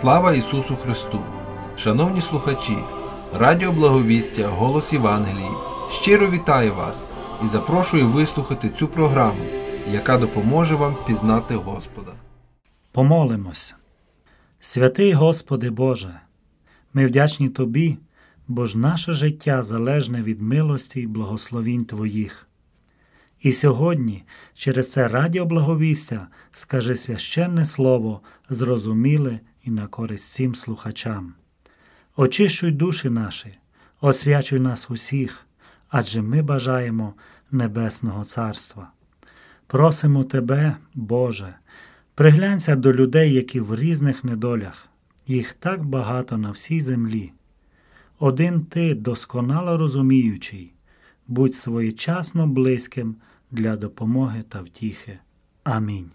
Слава Ісусу Христу! Шановні слухачі, Радіо Благовістя, Голос Євангелії щиро вітаю вас і запрошую вислухати цю програму, яка допоможе вам пізнати Господа. Помолимося. Святий Господи Боже, ми вдячні Тобі, бо ж наше життя залежне від милості і благословінь Твоїх. І сьогодні через це Радіо Благовістя скажи священне слово, зрозуміле і на користь всім слухачам. Очищуй душі наші, освячуй нас усіх, адже ми бажаємо Небесного Царства. Просимо Тебе, Боже, приглянься до людей, які в різних недолях. Їх так багато на всій землі. Один Ти, досконало розуміючий, будь своєчасно близьким для допомоги та втіхи. Амінь.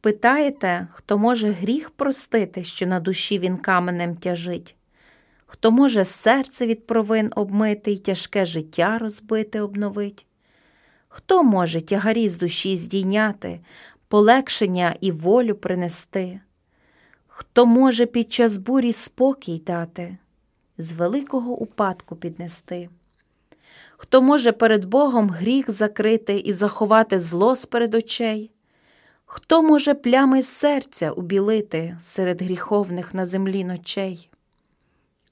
Питаєте, хто може гріх простити, що на душі він каменем тяжить? Хто може серце від провин обмити й тяжке життя розбите обновить? Хто може тягарі з душі здійняти, полегшення і волю принести? Хто може під час бурі спокій дати, з великого упадку піднести? Хто може перед Богом гріх закрити і заховати зло сперед очей? Хто може плями серця убілити серед гріховних на землі ночей?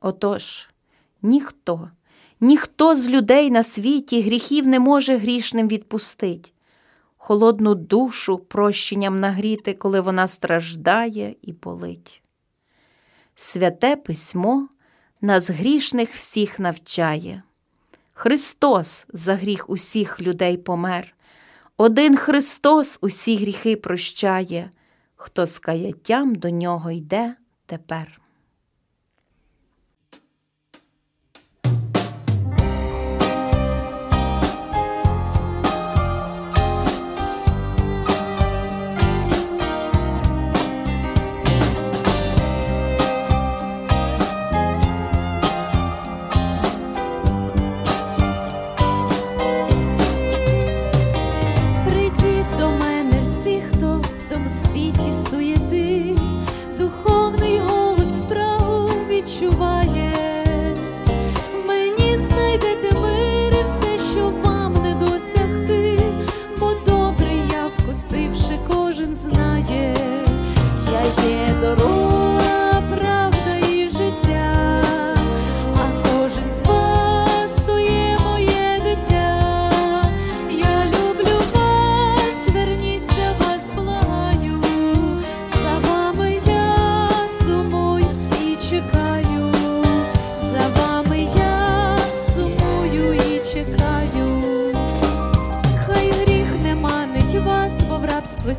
Отож, ніхто з людей на світі гріхів не може грішним відпустить. холодну душу прощенням нагріти, коли вона страждає і болить. Святе Письмо нас грішних всіх навчає. Христос за гріх усіх людей помер. Один Христос усі гріхи прощає. Хто з каяттям до нього йде тепер.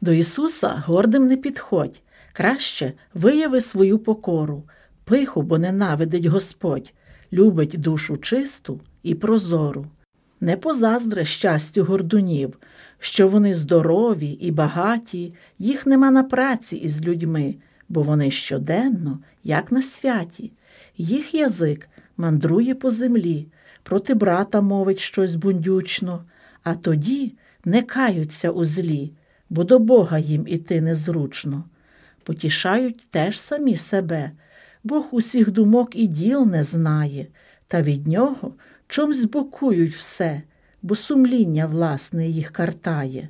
До Ісуса гордим не підходь, краще вияви свою покору, пиху, бо ненавидить Господь, любить душу чисту і прозору. Не позаздри щастю гордунів, що вони здорові і багаті, їх нема на праці із людьми, бо вони щоденно, як на святі. Їх язик мандрує по землі, проти брата мовить щось бундючно, а тоді не каються у злі, бо до Бога їм іти незручно. Потішають теж самі себе. Бог усіх думок і діл не знає, та від нього чомсь бокують все, бо сумління власне їх картає.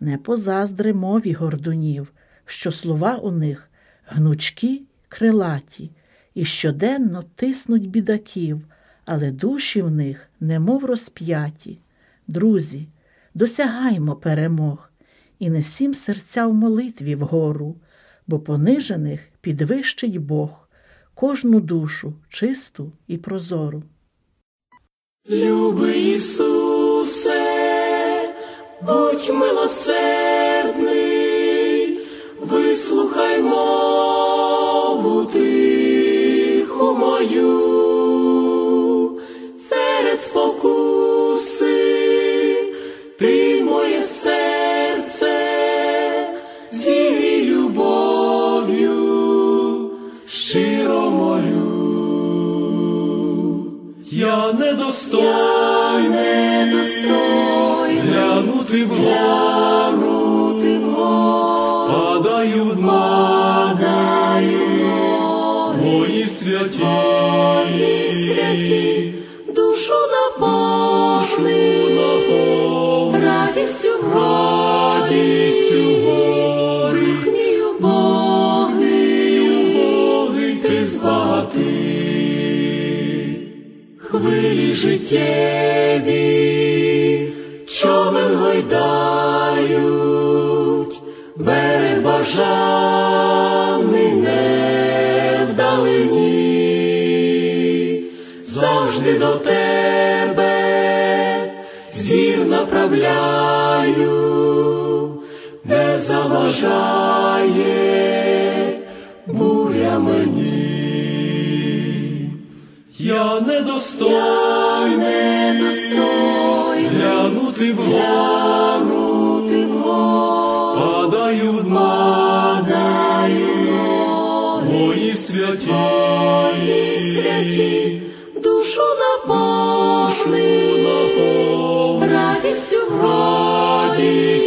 Не позаздри мові гордунів, що слова у них гнучкі, крилаті, і щоденно тиснуть бідаків, але душі в них немов розп'яті. Друзі, досягаймо перемог, і несім серця в молитві вгору, бо понижених підвищить Бог кожну душу чисту і прозору. Люби, Ісусе, будь милосердний, вислухай мову тиху мою, серед спокуси ти моє серце зігрій любов'ю, щиро молю. Я недостойний глянути вгору, падаю в ноги твої святі, душу наповни радістю гори, дух мій убогий, ти збагати, хвилі життєві, човен гойдають, берег бажаний не вдалині, завжди до тебе зір направляю, не заважає буря мені. Я недостойний глянути вгору, падаю в ноги твої святі, душу наповни радістю гори,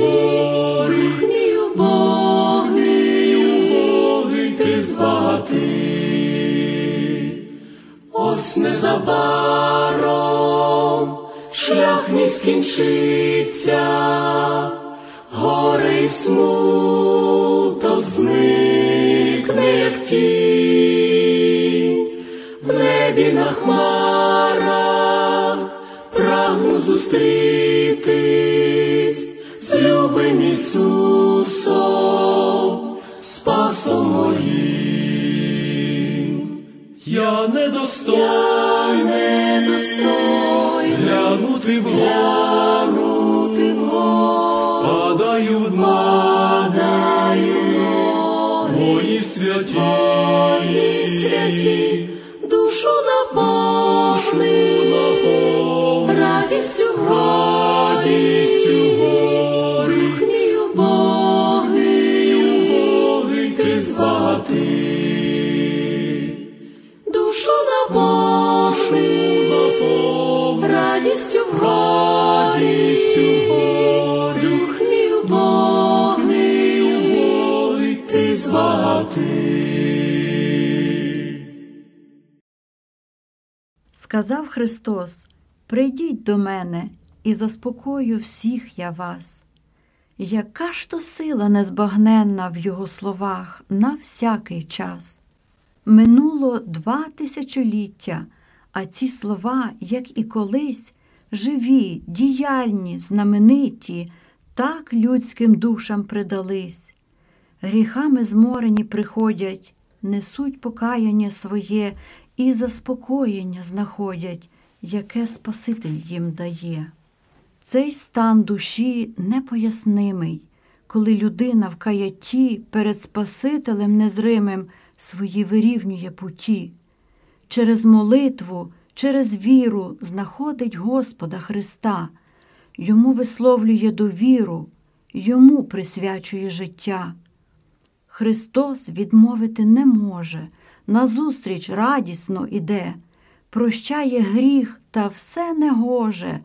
дух мій убогий, ти збагати. Ось незабаром шлях мій скінчиться, горе і смуток зникне, як тінь в небі на хмарах. Прагну зустрітись з любим Ісусом, Спасом моїм. Я недостойний глянути вгору, падаю в ноги твої святі, душу наповни радістю гори, дух мій убогий, ти збагати, душу наповни радістю гори, дух мій убогий, ти збагати. Сказав Христос: прийдіть до мене, і заспокою всіх я вас. Яка ж то сила незбагненна в його словах на всякий час? Минуло 2000 ліття, а ці слова, як і колись, живі, діяльні, знамениті, так людським душам придались. Гріхами зморені приходять, несуть покаяння своє, і заспокоєння знаходять, яке Спаситель їм дає. Цей стан душі непояснимий, коли людина в каяті перед Спасителем незримим свої вирівнює путі. Через молитву, через віру знаходить Господа Христа, йому висловлює довіру, йому присвячує життя. Христос відмовити не може, назустріч радісно іде, прощає гріх та все негоже,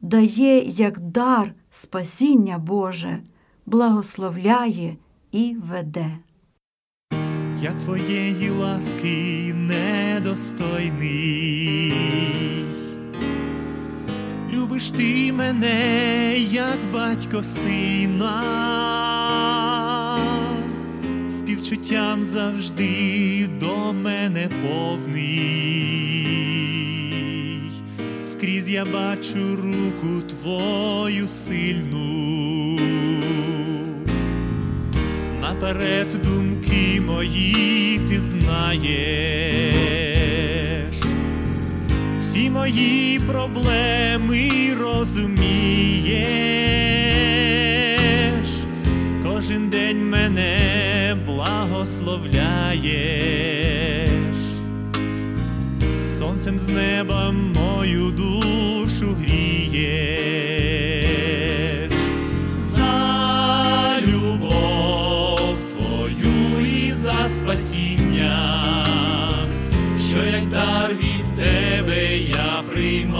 дає як дар спасіння Боже, благословляє і веде. Я твоєї ласки недостойний, любиш ти мене, як батько сина. Співчуттям завжди до мене повний, скрізь я бачу руку твою сильну, наперед думки мої ти знаєш, всі мої проблеми розумієш, кожен день мене благословляєш, сонцем з неба мою душу грієш. За любов твою і за спасіння, що як дар від тебе я приймаю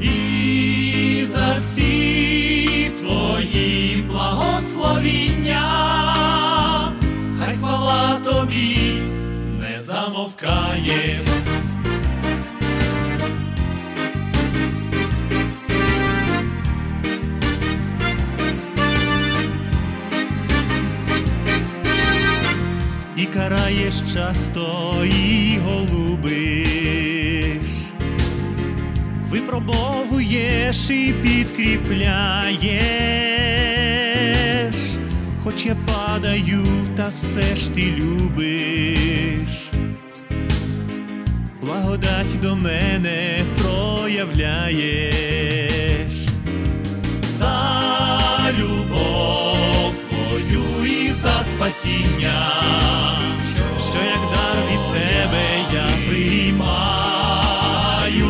і за всі твої благословіння, хай хвала тобі не замовкає. І караєш часто, і голубиш, випробовуєш і підкріпляєш. Хоч я падаю, та все ж ти любиш. Благодать до мене проявляєш. За любов твою і за спасіння, що як дар від тебе я приймаю,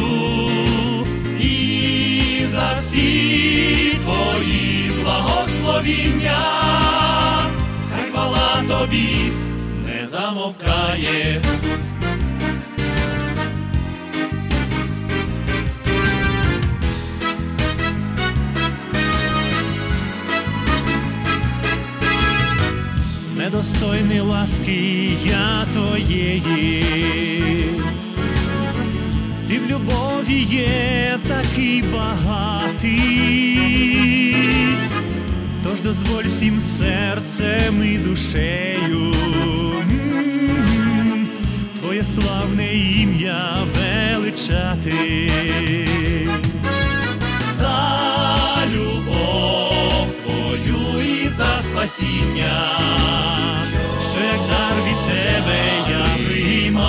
і за всі твої благословіння, хай хвала тобі не замовкає. Недостойний ласки я твоєї, ти в любові є такий багатий, тож дозволь всім серцем і душею твоє славне ім'я величати. За любов твою і за спасіння, що як дар від тебе я приймаю,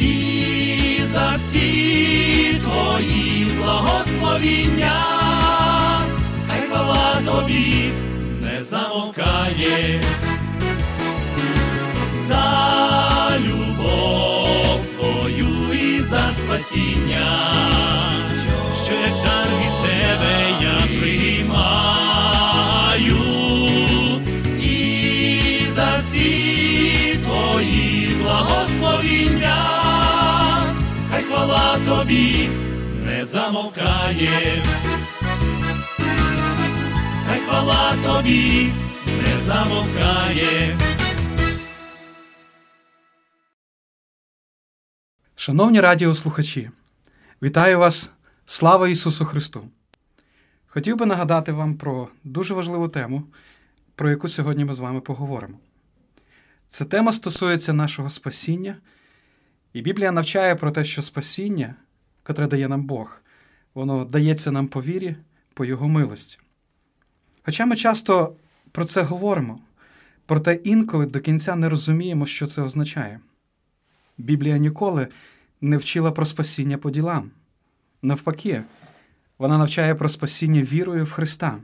і за всі твої благословіння, хай хвала тобі не замовкає. За любов твою і за спасіння, що як дар від тебе я приймаю, твої благословіння, хай хвала тобі не замовкає. Хай хвала тобі не замовкає. Шановні радіослухачі, вітаю вас! Слава Ісусу Христу! Хотів би нагадати вам про дуже важливу тему, про яку сьогодні ми з вами поговоримо. Ця тема стосується нашого спасіння, і Біблія навчає про те, що спасіння, котре дає нам Бог, воно дається нам по вірі, по Його милості. Хоча ми часто про це говоримо, проте інколи до кінця не розуміємо, що це означає. Біблія ніколи не вчила про спасіння по ділам. Навпаки, вона навчає про спасіння вірою в Христа.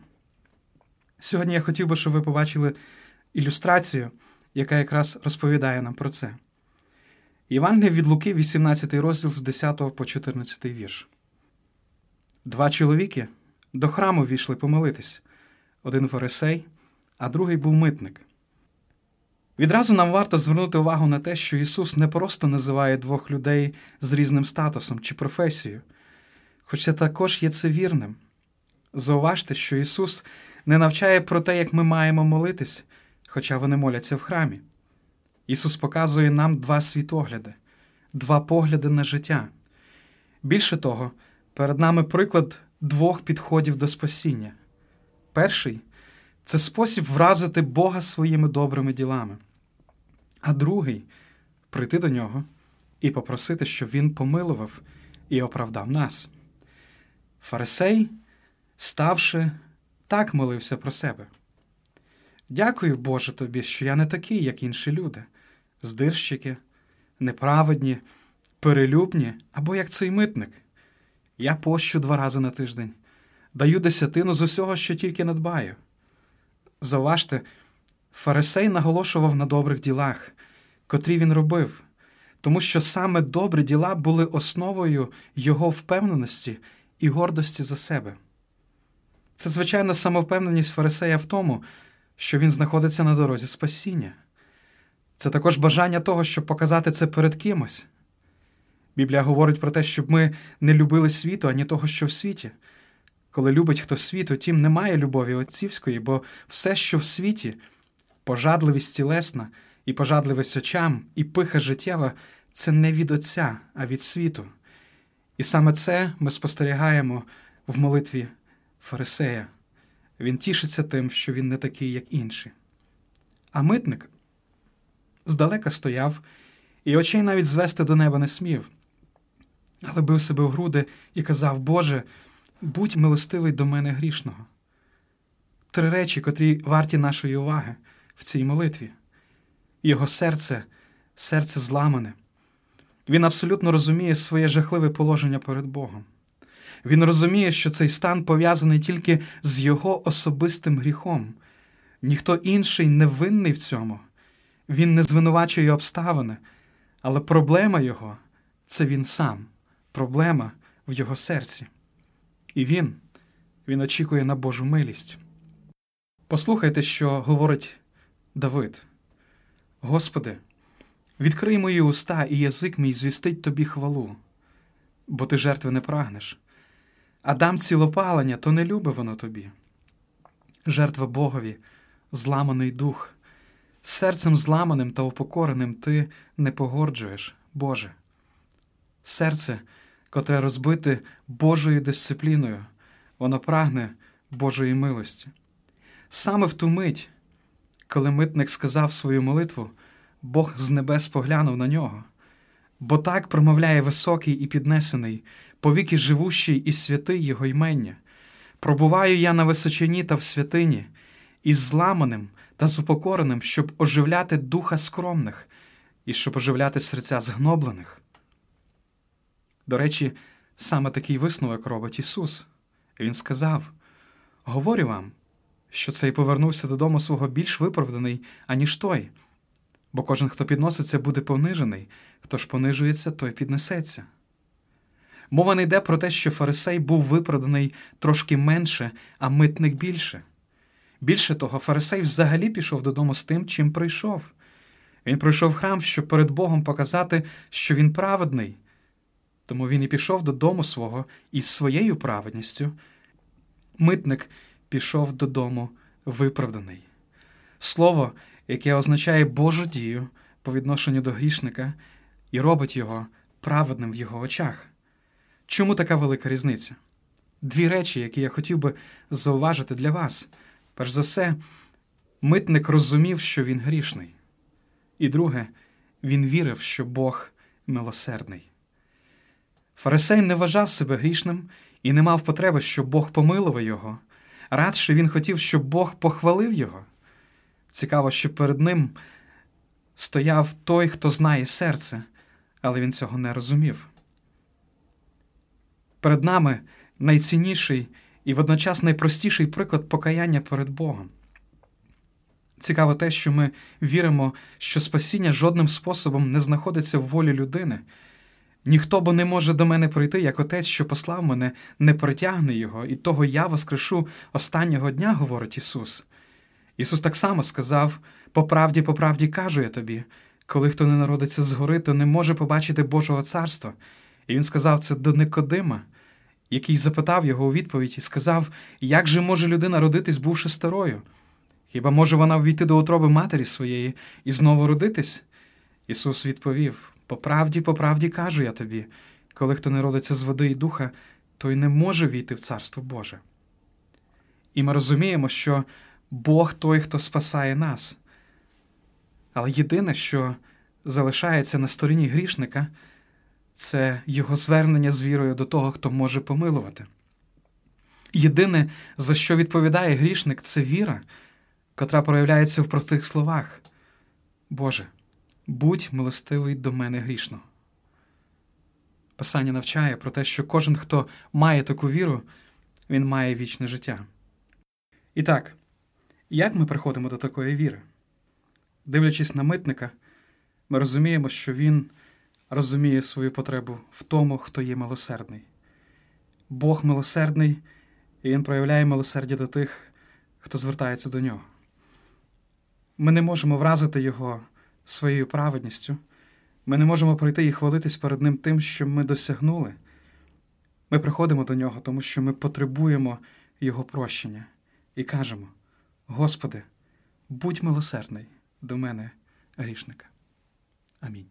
Сьогодні я хотів би, щоб ви побачили ілюстрацію, яка якраз розповідає нам про це. Євангеліє від Луки, 18 розділ, з 10 по 14 вірш. 2 чоловіки до храму війшли помолитись. Один фарисей, а другий був митник. Відразу нам варто звернути увагу на те, що Ісус не просто називає двох людей з різним статусом чи професією, хоча також є це вірним. Зауважте, що Ісус не навчає про те, як ми маємо молитись, хоча вони моляться в храмі. Ісус показує нам два світогляди, два погляди на життя. Більше того, перед нами приклад двох підходів до спасіння. Перший – це спосіб вразити Бога своїми добрими ділами. А другий – прийти до Нього і попросити, щоб Він помилував і оправдав нас. Фарисей, ставши, так молився про себе. «Дякую, Боже, тобі, що я не такий, як інші люди, здирщики, неправедні, перелюбні, або як цей митник. Я пощу 2 рази на тиждень, даю 10% з усього, що тільки надбаю». Зауважте, фарисей наголошував на добрих ділах, котрі він робив, тому що саме добрі діла були основою його впевненості і гордості за себе. Це, звичайно, самовпевненість фарисея в тому, що він знаходиться на дорозі спасіння. Це також бажання того, щоб показати це перед кимось. Біблія говорить про те, щоб ми не любили світу, ані того, що в світі. Коли любить хто світу, тім немає любові отцівської, бо все, що в світі, пожадливість тілесна і пожадливість очам, і пиха життєва – це не від Отця, а від світу. І саме це ми спостерігаємо в молитві фарисея. Він тішиться тим, що він не такий, як інші. А митник здалека стояв, і очей навіть звести до неба не смів, але бив себе в груди і казав: «Боже, будь милостивий до мене грішного». Три речі, котрі варті нашої уваги в цій молитві. Його серце зламане. Він абсолютно розуміє своє жахливе положення перед Богом. Він розуміє, що цей стан пов'язаний тільки з його особистим гріхом. Ніхто інший не винний в цьому. Він не звинувачує обставини, але проблема його – це він сам, проблема в його серці. І він очікує на Божу милість. Послухайте, що говорить Давид. «Господи, відкрий мої уста, і язик мій звістить тобі хвалу, бо ти жертви не прагнеш. Адам цілопалення, то не любе воно тобі. Жертва Богові, зламаний дух. Серцем зламаним та упокореним ти не погорджуєш, Боже». Серце, котре розбите Божою дисципліною, воно прагне Божої милості. Саме в ту мить, коли митник сказав свою молитву, Бог з небес поглянув на нього. Бо так промовляє високий і піднесений, повіки живущий і святий Його ймення. «Пробуваю я на височині та в святині, із зламаним та з упокореним, щоб оживляти духа скромних і щоб оживляти серця згноблених». До речі, саме такий висновок робить Ісус. Він сказав: «Говорю вам, що цей повернувся додому свого більш виправданий, аніж той. Бо кожен, хто підноситься, буде понижений, хто ж понижується, той піднесеться». Мова не йде про те, що фарисей був виправданий трошки менше, а митник більше. Більше того, фарисей взагалі пішов додому з тим, чим прийшов. Він пройшов храм, щоб перед Богом показати, що він праведний. Тому він і пішов додому свого із своєю праведністю. Митник пішов додому виправданий. Слово, яке означає Божу дію по відношенню до грішника і робить його праведним в його очах. Чому така велика різниця? Дві речі, які я хотів би зауважити для вас. Перш за все, митник розумів, що він грішний. І друге, він вірив, що Бог милосердний. Фарисей не вважав себе грішним і не мав потреби, щоб Бог помилував його. Радше він хотів, щоб Бог похвалив його. Цікаво, що перед ним стояв той, хто знає серце, але він цього не розумів. Перед нами найцінніший і водночас найпростіший приклад покаяння перед Богом. Цікаво те, що ми віримо, що спасіння жодним способом не знаходиться в волі людини. «Ніхто бо не може до мене прийти, як Отець, що послав мене, не притягне його, і того я воскрешу останнього дня», говорить Ісус. Ісус так само сказав: «По правді кажу я тобі, коли хто не народиться згори, то не може побачити Божого царства». І Він сказав це до Никодима, який запитав його у відповідь і сказав: «Як же може людина родитись, бувши старою? Хіба може вона ввійти до утроби матері своєї і знову родитись?» Ісус відповів: по правді кажу я тобі, коли хто не родиться з води і духа, той не може війти в Царство Боже». І ми розуміємо, що Бог той, хто спасає нас. Але єдине, що залишається на стороні грішника, це його звернення з вірою до того, хто може помилувати. Єдине, за що відповідає грішник, це віра, котра проявляється в простих словах: «Боже, будь милостивий до мене грішного». Писання навчає про те, що кожен, хто має таку віру, він має вічне життя. І так, як ми приходимо до такої віри? Дивлячись на митника, ми розуміємо, що він розуміє свою потребу в тому, хто є милосердний. Бог милосердний, і він проявляє милосердя до тих, хто звертається до нього. Ми не можемо вразити його своєю праведністю. Ми не можемо прийти і хвалитись перед Ним тим, що ми досягнули. Ми приходимо до Нього, тому що ми потребуємо Його прощення. І кажемо: Господи, будь милосердний до мене, грішника. Амінь.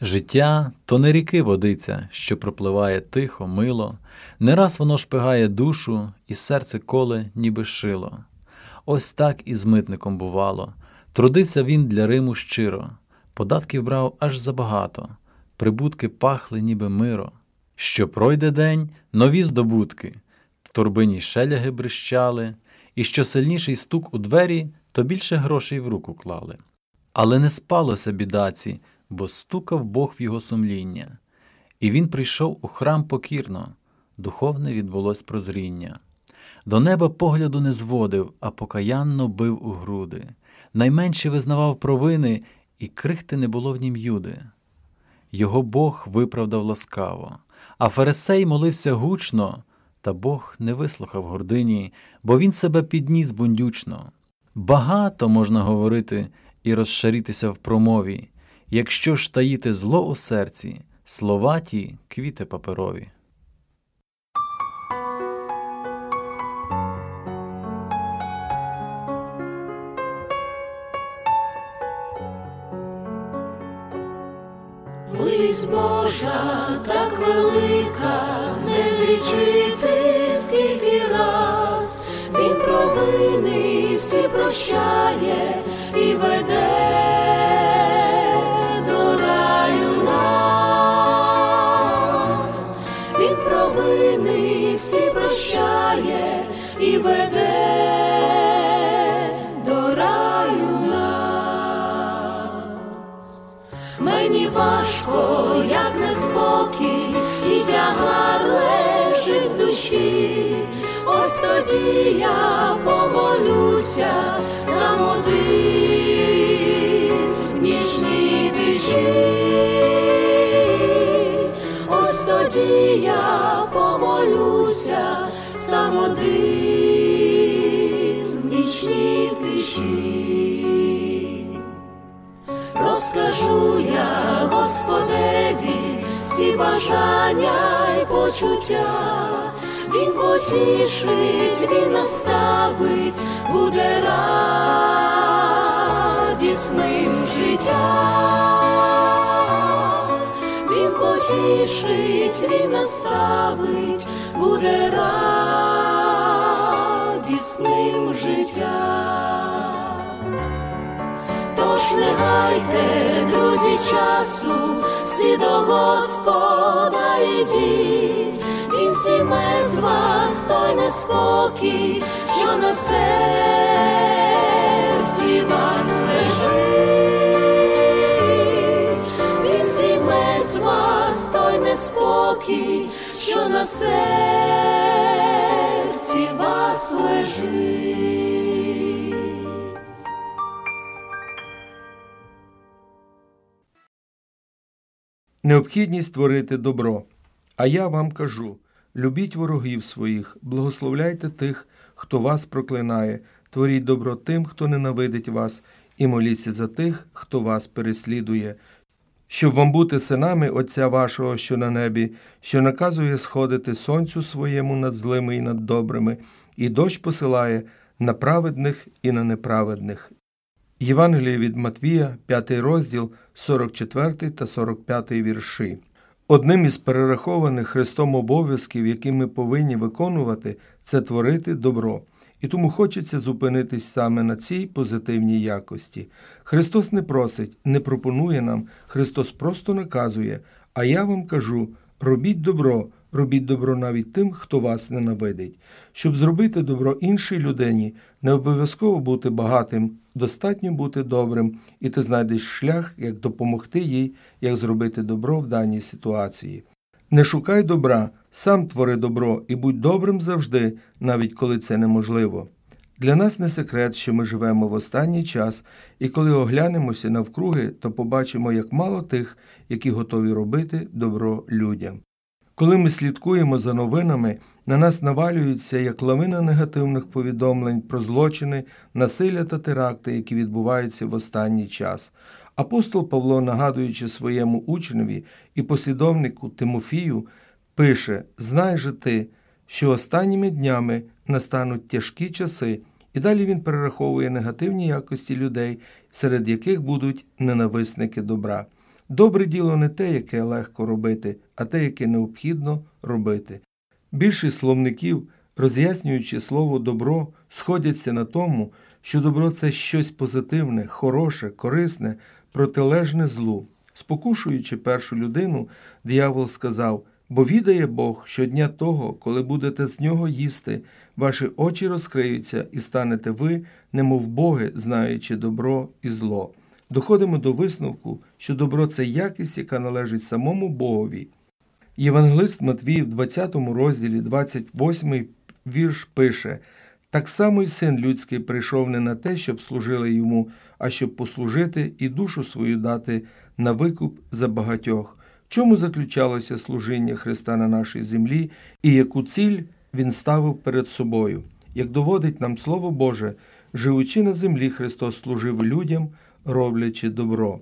Життя – то не ріки водиця, що пропливає тихо, мило, не раз воно шпигає душу, і серце коле, ніби шило. Ось так і з митником бувало. Трудився він для Риму щиро, податків брав аж забагато, прибутки пахли, ніби миро. Що пройде день – нові здобутки, в торбині шеляги брищали, і що сильніший стук у двері, то більше грошей в руку клали. Але не спалося бідаці, бо стукав Бог в його сумління. І він прийшов у храм покірно, духовне відбулось прозріння. До неба погляду не зводив, а покаянно бив у груди. Найменше визнавав провини, і крихти не було в нім юди. Його Бог виправдав ласкаво, а фарисей молився гучно, та Бог не вислухав гордині, бо він себе підніс бундючно. Багато можна говорити і розшарітися в промові, якщо ж таїти зло у серці, слова ті – квіти паперові. Милість Божа так велика, не злічити скільки раз. Він провини всі прощає і веде. Всі прощає і веде до раю нас. Мені важко, як неспокій, і тягар лежить в душі. Ось тоді я помолюся сам один в ніжній тиші. Ось тоді я молюся сам один в нічній тиші. Розкажу я Господеві всі бажання й почуття. Він потішить, він наставить, буде радісним життя. Він потішить, він наставить, буде радісним життя. Тож не гайте, друзі, часу, всі до Господа ідіть. Він зійме з вас той неспокій, що на серці вас лежить. Він зійме з вас той неспокій, що на серці вас лежить. Необхідність творити добро. А я вам кажу, любіть ворогів своїх, благословляйте тих, хто вас проклинає, творіть добро тим, хто ненавидить вас, і моліться за тих, хто вас переслідує. Щоб вам бути синами Отця вашого, що на небі, що наказує сходити сонцю своєму над злими і над добрими, і дощ посилає на праведних і на неправедних. Євангеліє від Матвія, 5 розділ, 44 та 45 вірші. Одним із перерахованих Христом обов'язків, які ми повинні виконувати, це творити добро. І тому хочеться зупинитись саме на цій позитивній якості. Христос не просить, не пропонує нам, Христос просто наказує. А я вам кажу, робіть добро навіть тим, хто вас ненавидить. Щоб зробити добро іншій людині, не обов'язково бути багатим, достатньо бути добрим, і ти знайдеш шлях, як допомогти їй, як зробити добро в даній ситуації. Не шукай добра, сам твори добро і будь добрим завжди, навіть коли це неможливо. Для нас не секрет, що ми живемо в останній час, і коли оглянемося навкруги, то побачимо, як мало тих, які готові робити добро людям. Коли ми слідкуємо за новинами, на нас навалюється як лавина негативних повідомлень про злочини, насилля та теракти, які відбуваються в останній час. Апостол Павло, нагадуючи своєму учневі і послідовнику Тимофію, пише: «Знай же ти, що останніми днями настануть тяжкі часи». І далі він перераховує негативні якості людей, серед яких будуть ненависники добра. Добре діло не те, яке легко робити, а те, яке необхідно робити. Більшість словників, роз'яснюючи слово «добро», сходяться на тому, що добро – це щось позитивне, хороше, корисне, протилежне злу. Спокушуючи першу людину, диявол сказав: «Бо відає Бог, що дня того, коли будете з нього їсти, ваші очі розкриються і станете ви, немов боги, знаючи добро і зло». Доходимо до висновку, що добро – це якість, яка належить самому Богові. Євангелист Матвій в 20 розділі 28 вірш пише: «Так само й Син людський прийшов не на те, щоб служили йому, а щоб послужити і душу свою дати на викуп за багатьох». В чому заключалося служіння Христа на нашій землі і яку ціль Він ставив перед собою? Як доводить нам Слово Боже, живучи на землі, Христос служив людям, роблячи добро.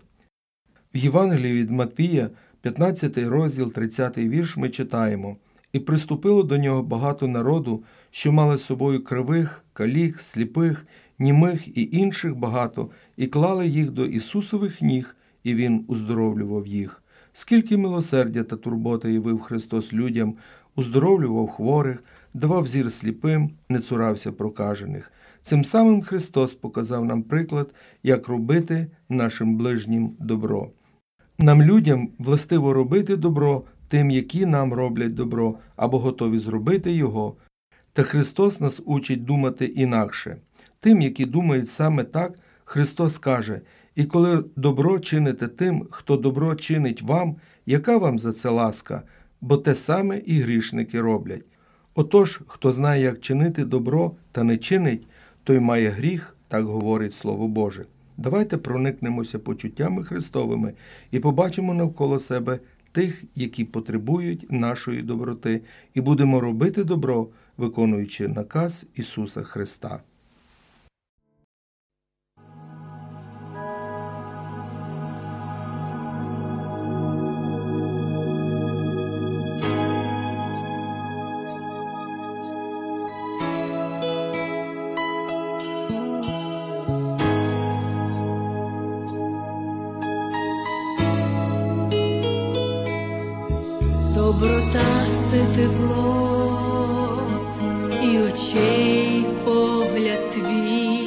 В Євангелії від Матвія, 15 розділ, 30 вірш, ми читаємо: «І приступило до нього багато народу, що мали з собою кривих, калік, сліпих, німих і інших багато, і клали їх до Ісусових ніг, і Він уздоровлював їх». Скільки милосердя та турботи явив Христос людям, уздоровлював хворих, давав зір сліпим, не цурався прокажених. Цим самим Христос показав нам приклад, як робити нашим ближнім добро. Нам, людям, властиво робити добро тим, які нам роблять добро або готові зробити його. Та Христос нас учить думати інакше. Тим, які думають саме так, Христос каже: «І коли добро чините тим, хто добро чинить вам, яка вам за це ласка? Бо те саме і грішники роблять. Отож, хто знає, як чинити добро, та не чинить, той має гріх», так говорить Слово Боже. Давайте проникнемося почуттями Христовими і побачимо навколо себе тих, які потребують нашої доброти, і будемо робити добро, виконуючи наказ Ісуса Христа. пливло, і очей погляд твій,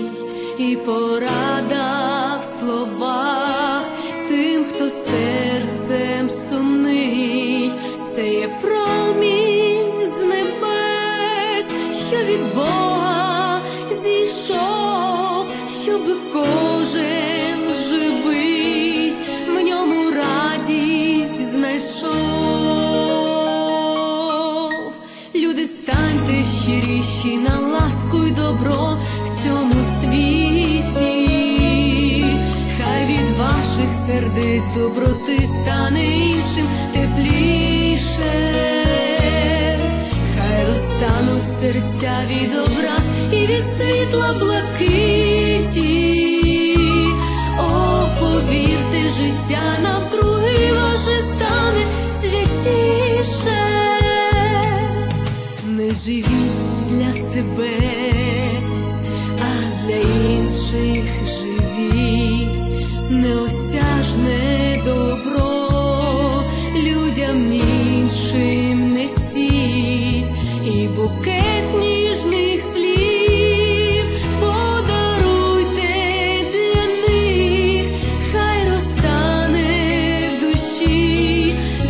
і порада в словах тим, хто серцем сумний. Це є промінь з небес, що від Бога зійшов, щоб кожен живий в ньому радість знайшов. Люди, станьте щиріші на ласку й добро в цьому світі. Хай від ваших сердець доброти стане іншим тепліше. Хай розтануть серця від образ і від світла блакиті. О, повірте, життя навкруги ваше стане святіше. Не живіть для себе, а для інших живіть. Неосяжне добро людям іншим несіть, і букет ніжних слів подаруйте для них. Хай розтане в душі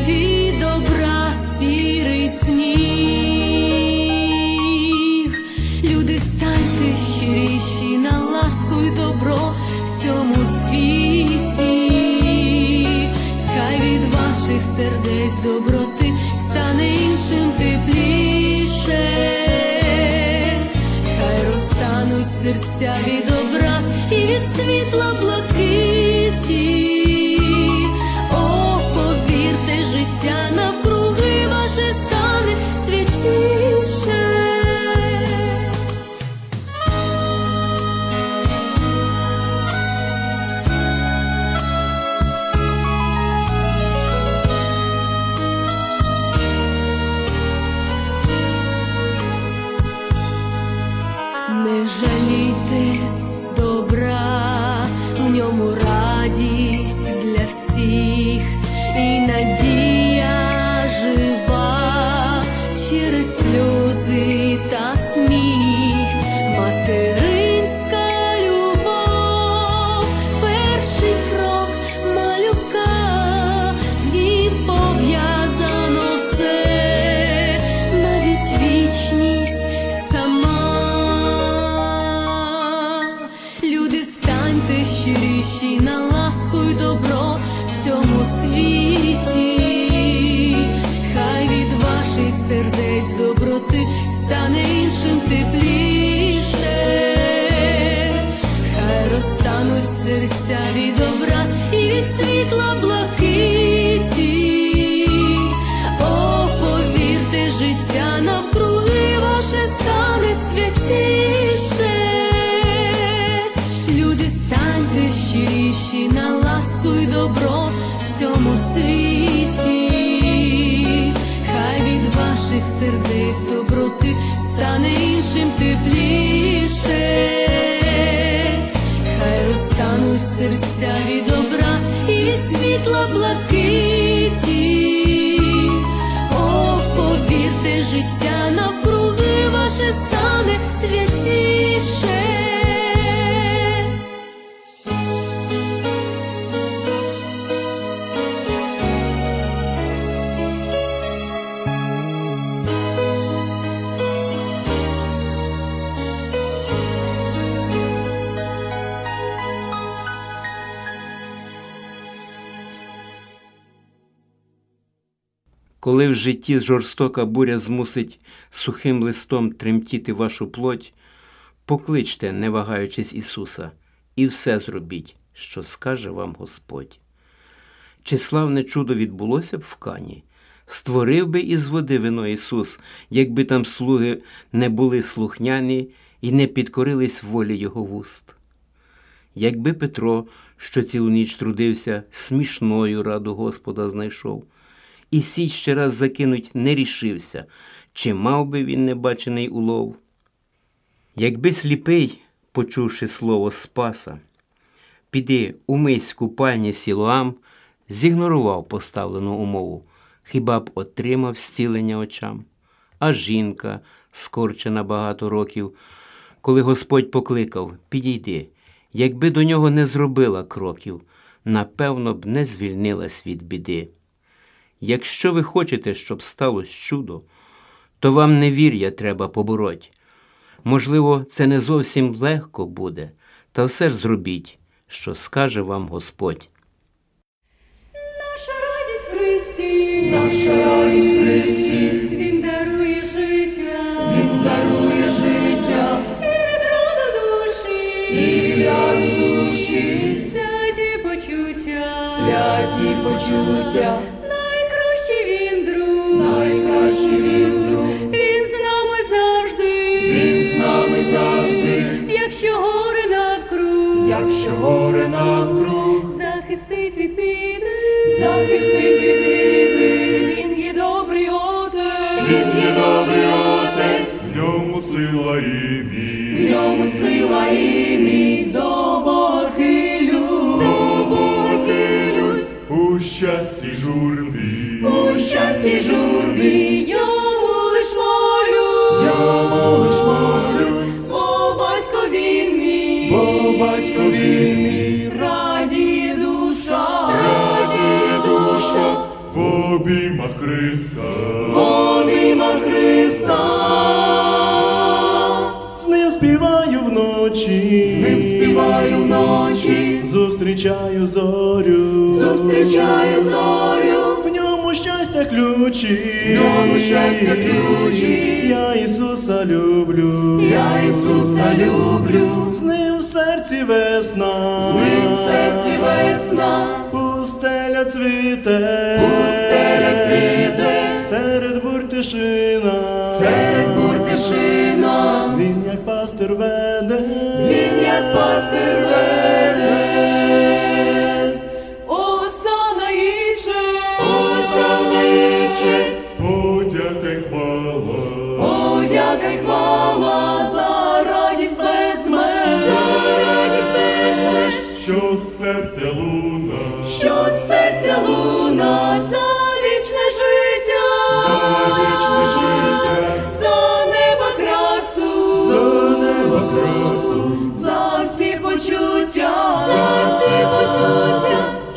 від добра сірий сніг. Люди, станьте щиріші на ласку й добро в цьому світі. Хай від ваших сердець доброти стане іншим тепліше. Хай розтануть серця від образ і від світла блакиті. О, повірте, життя навкруги ваше стане святіше. Не жалійте добра, в ньому радість для всіх, і надія жива через сльози та сміх. Материнська любов, перший крок малюка, в ній пов'язано все, навіть вічність сама. Люди, станьте щиріші на ласку й добро в цьому світі. Хай від ваших сердець доброти стане іншим тепліше. Хай розтануть серця від образ і від світла блакиті. О, повірте, життя навкруги ваше стане святіше. Люди, станьте щиріші на ласку й добро в цьому світі. Хай від ваших сердець доброти стане іншим тепліше. Хай розтануть серця від образ і від світла блакиті. О, повірте, життя навкруги ваше стане святіше. Коли в житті жорстока буря змусить сухим листом тремтіти вашу плоть, покличте, не вагаючись, Ісуса, і все зробіть, що скаже вам Господь. Чи славне чудо відбулося б в Кані? Створив би із води вино Ісус, якби там слуги не були слухняні і не підкорились волі Його вуст. Якби Петро, що цілу ніч трудився, смішною раду Господа знайшов, і сіть ще раз закинуть не рішився, чи мав би він небачений улов. Якби сліпий, почувши слово Спаса, піди умись в купальні Сілоам, зігнорував поставлену умову, хіба б отримав зцілення очам? а жінка, скорчена багато років, коли Господь покликав «Підійди», якби до нього не зробила кроків, напевно б не звільнилась від біди. Якщо ви хочете, щоб сталося чудо, то вам невір'я треба побороть. Можливо, це не зовсім легко буде, та все ж зробіть, що скаже вам Господь. Наша радість в Христі, наша радість в Христі, Він дарує життя, Він дарує життя, і від раду душі, і від раду душі, святі почуття, найкращий Він друг, найкращий Він друг, Він з нами завжди, Він з нами завжди, якщо гори навкруг, якщо гори навкруг, захистить від біди, захистить від біди, Він є добрий Отець, Він є добрий Отець, в ньому сила і міць, в ньому сила і міць, до Бога хилюсь, до Бога хилюсь, у щасті журбі, у щасті журбі, йому лиш молюсь, йому лиш молюсь, бо батько він мій, бо батько він мій, радіє душа в обіймах Христа, в обіймах Христа. З ним співаю вночі, з ним співаю вночі, зустрічаю зорю, зустрічаю зорю, в ньому щастя ключі, в ньому щастя ключі, я Ісуса люблю, я Ісуса люблю, з ним в серці весна, з ним в серці весна, пустеля цвіте, пустеля цвіте, серед бур тишина, серед бур тишина, Він як пастир веде, Він як пастир веде. Осана і честь, осана і честь, подякай, хвала, подякай, хвала, за радість без меж, за радість без меж, що з серця луна, що з серця луна, за вічне життя, за вічне життя, за неба красу, за неба красу, за всі почуття, за всі почуття,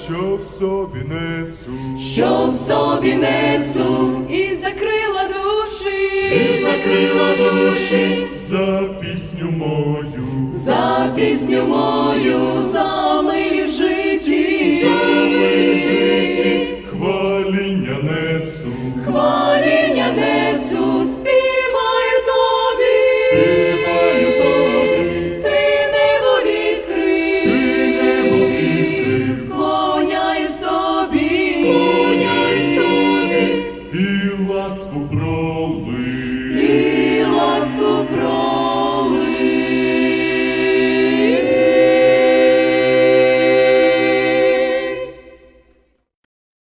що в собі несу, що в собі несу, і закрила душі, і закрила душі, за пісню мою, за пісню мою, за милі в житті, за милі в житті, хваління несу, хваління несу, співаю тобі, співаю тобі, ти небо відкрив, ти небо відкрив, клоняюсь тобі, клоняюсь тобі, і ласку пролив, і ласку пролив.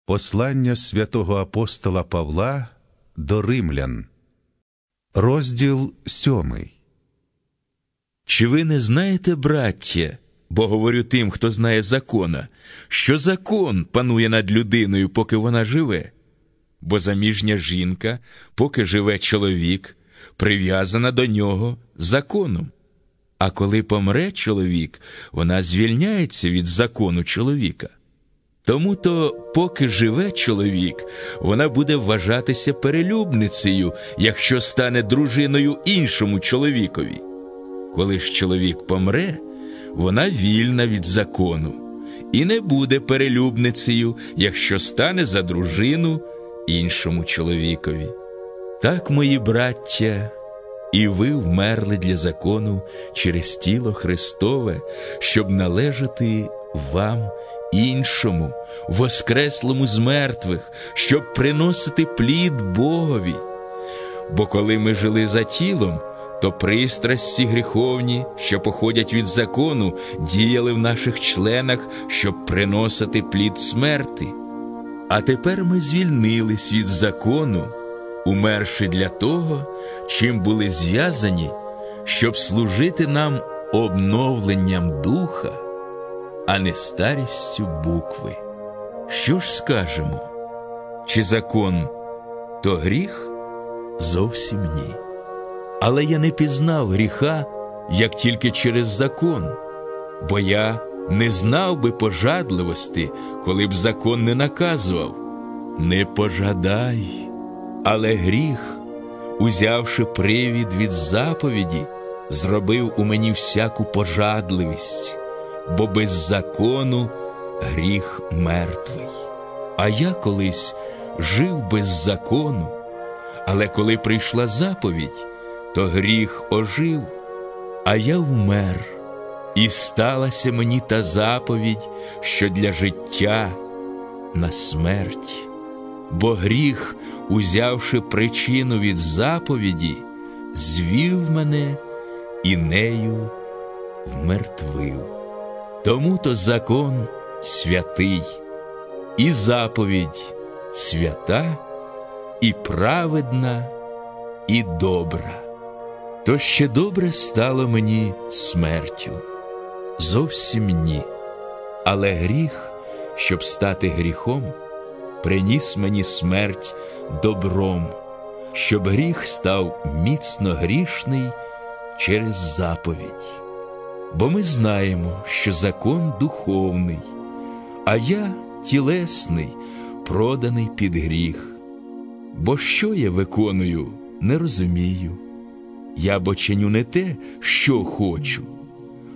Послання святого апостола Павла до Римлян. Розділ 7. Чи ви не знаєте, браття, бо говорю тим, хто знає закона, що закон панує над людиною, поки вона живе? Бо заміжня жінка, поки живе чоловік, прив'язана до нього законом. А коли помре чоловік, вона звільняється від закону чоловіка. Тому-то, поки живе чоловік, вона буде вважатися перелюбницею, якщо стане дружиною іншому чоловікові. Коли ж чоловік помре, вона вільна від закону і не буде перелюбницею, якщо стане за дружину іншому чоловікові. Так, мої браття, і ви вмерли для закону через тіло Христове, щоб належати вам іншому, воскреслому з мертвих, щоб приносити плід Богові. Бо коли ми жили за тілом, то пристрасті гріховні, що походять від закону, діяли в наших членах, щоб приносити плід смерти. А тепер ми звільнились від закону, умерши для того, чим були зв'язані, щоб служити нам обновленням духа, а не старістю букви. Що ж скажемо? Чи закон – то гріх? зовсім ні. Але я не пізнав гріха, як тільки через закон, бо я не знав би пожадливості, коли б закон не наказував. Не пожадай, але гріх, узявши привід від заповіді, зробив у мені всяку пожадливість, бо без закону гріх мертвий. А я колись жив без закону, але коли прийшла заповідь, то гріх ожив, а я вмер. І сталася мені та заповідь, що для життя на смерть. Бо гріх, узявши причину від заповіді, звів мене і нею вмертвив. Тому-то закон святий, і заповідь свята, і праведна, і добра. То ще добре стало мені смертю? Зовсім ні. Але гріх, щоб стати гріхом, приніс мені смерть добром, щоб гріх став міцно грішний через заповідь. Бо ми знаємо, що закон духовний, а я тілесний, проданий під гріх. Бо що я виконую, не розумію. Я бо чиню не те, що хочу,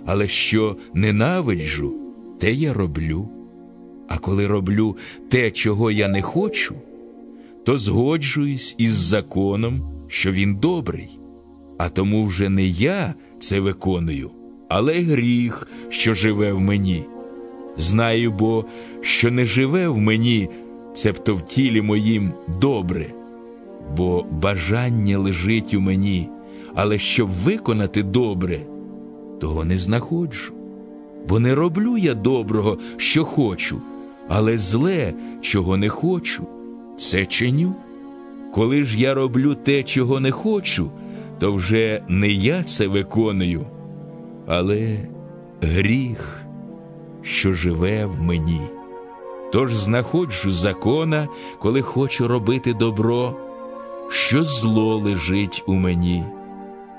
але що ненавиджу, те я роблю. А коли роблю те, чого я не хочу, то згоджуюсь із законом, що він добрий. А тому вже не я це виконую, але гріх, що живе в мені. Знаю бо, що не живе в мені, цебто в тілі моїм добре, бо бажання лежить у мені, але щоб виконати добре, того не знаходжу. Бо не роблю я доброго, що хочу, але зле, чого не хочу, це чиню. Коли ж я роблю те, чого не хочу, то вже не я це виконую, але гріх, що живе в мені. Тож знаходжу закона, коли хочу робити добро, що зло лежить у мені,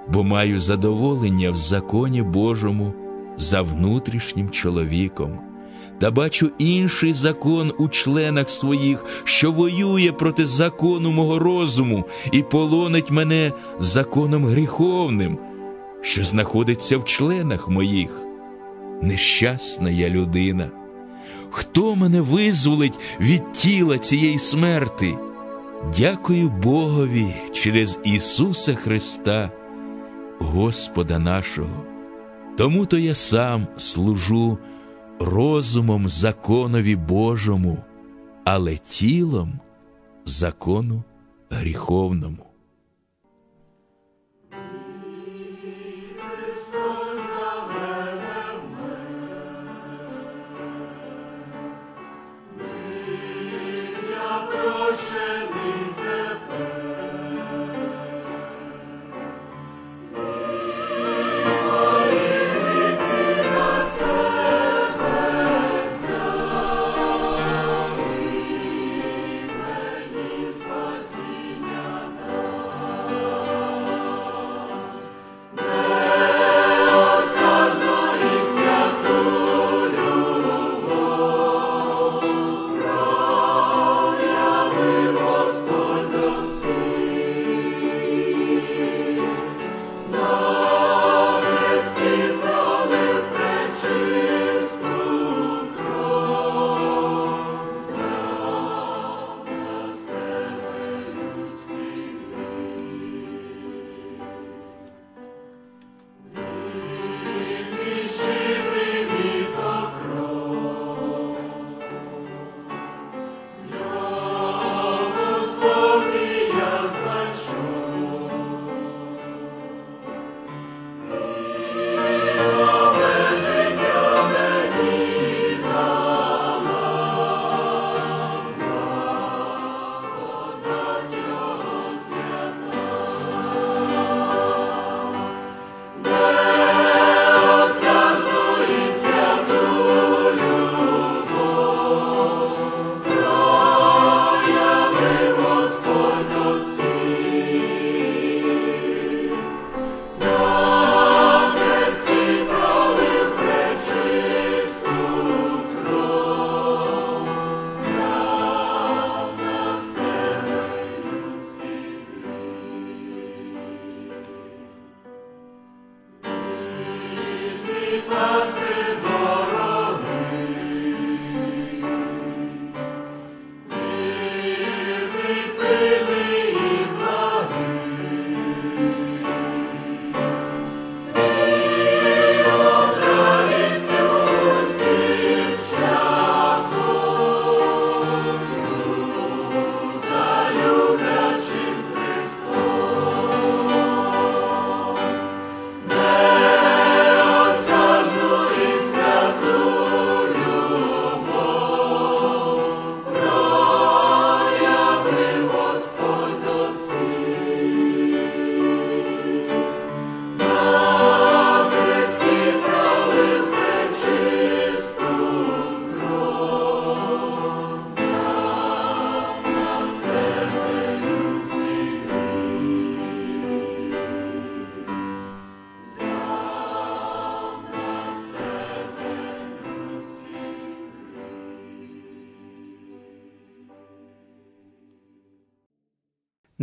бо маю задоволення в законі Божому за внутрішнім чоловіком, та бачу інший закон у членах своїх, що воює проти закону мого розуму і полонить мене законом гріховним, що знаходиться в членах моїх. Нещасна я людина. Хто мене визволить від тіла цієї смерти? Дякую Богові через Ісуса Христа, Господа нашого. Тому-то я сам служу розумом законові Божому, але тілом закону гріховному.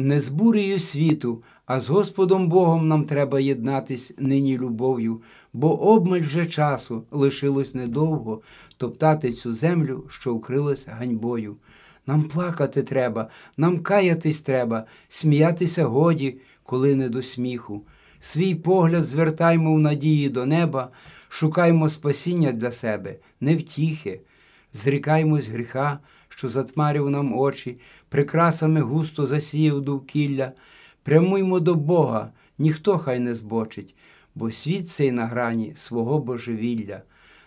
не з бурею світу, а з Господом Богом нам треба єднатись нині любов'ю, бо обмаль вже часу лишилось недовго топтати цю землю, що вкрилась ганьбою. Нам плакати треба, нам каятись треба, сміятися годі, коли не до сміху. Свій погляд звертаймо в надії до неба, шукаймо спасіння для себе, не втіхи. Зрікаймось гріха, що затмарив нам очі, прикрасами густо засіяв довкілля. Прямуймо до Бога, ніхто хай не збочить, бо світ цей на грані свого божевілля.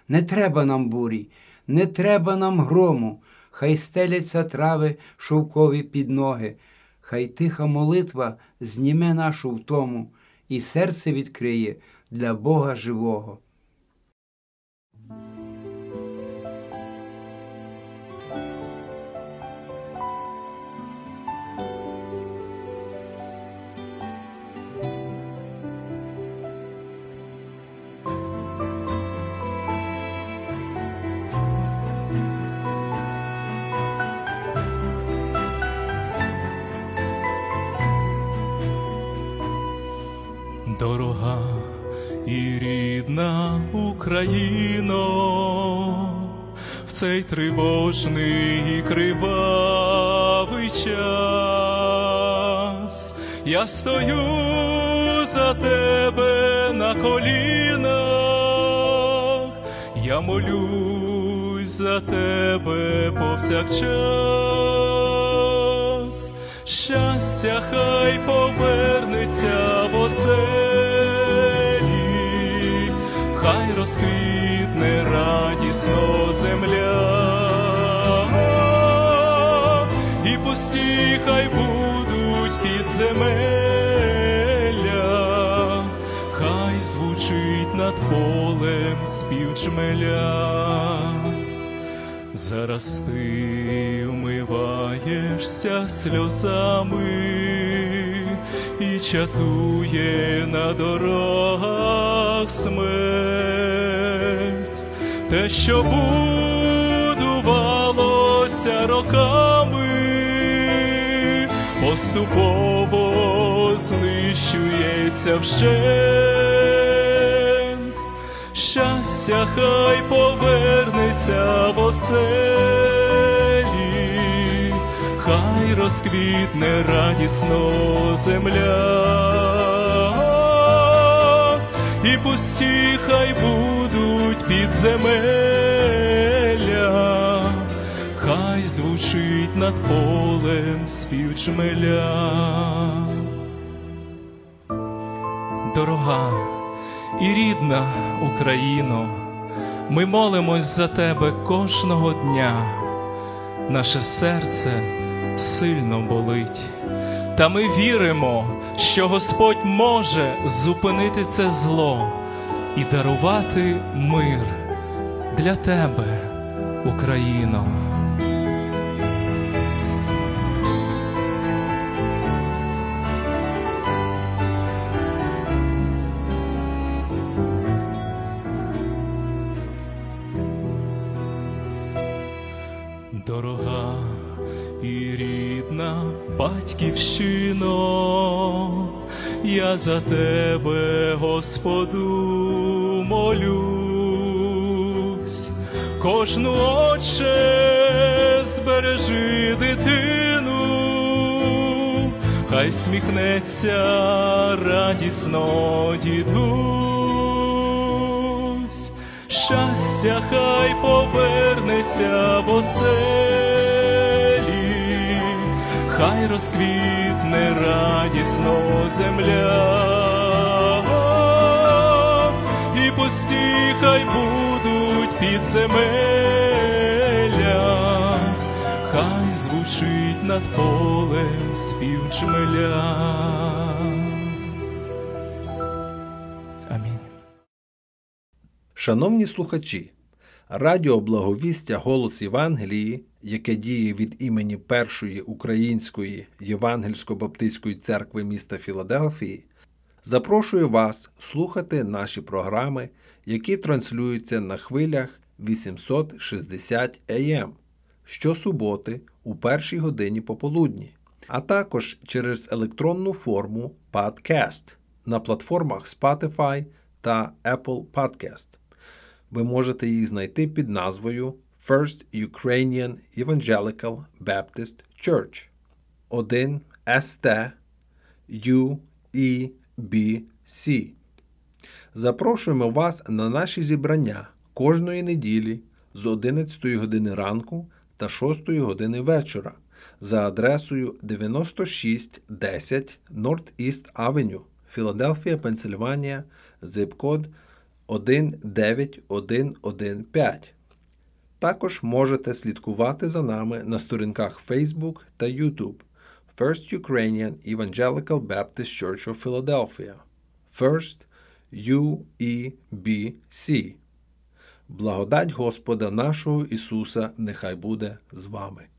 Не треба нам бурі, не треба нам грому, хай стеляться трави шовкові під ноги, хай тиха молитва зніме нашу втому і серце відкриє для Бога живого. Дорога і рідна Україно, в цей тривожний і кривавий час я стою за тебе на колінах, я молюсь за тебе повсякчас. Щастя хай повернеться в оселі, хай розквітне радісно земля, і пусті хай будуть підземелля, хай звучить над полем спів джмеля. Зараз ти вмиваєшся сльозами і чатує на дорогах смерть. Те, що будувалося роками, поступово знищується вщент. Щастя хай повернеться в оселі, хай розквітне радісно земля, і пусті хай будуть підземелля, хай звучить над полем спів джмеля. Дорога і рідна Україно, ми молимось за тебе кожного дня. Наше серце сильно болить, та ми віримо, що Господь може зупинити це зло і дарувати мир для тебе, Україно. Дорога і рідна батьківщино, я за тебе, Господу, молюсь. Кожну, Отче, збережи дитину, хай сміхнеться радісно дідусь. Щастя хай повернеться в оселі, хай розквітне радісно земля, і пусті хай будуть підземелля, хай звучить над полем спів джмеля. Шановні слухачі, Радіо Благовістя «Голос Євангелії», яке діє від імені Першої Української Євангельсько-Баптистської церкви міста Філадельфії, запрошує вас слухати наші програми, які транслюються на хвилях 860 AM, щосуботи у першій годині пополудні, а також через електронну форму Podcast на платформах Spotify та Apple Podcast. Ви можете її знайти під назвою First Ukrainian Evangelical Baptist Church 1ST UEBC. Запрошуємо вас на наші зібрання кожної неділі з 11 години ранку та 6 години вечора за адресою 9610 North East Avenue, Філадельфія, Пенсильванія, зип-код 19115. Також можете слідкувати за нами на сторінках Facebook та YouTube First Ukrainian Evangelical Baptist Church of Philadelphia, First UEBC. Благодать Господа нашого Ісуса нехай буде з вами.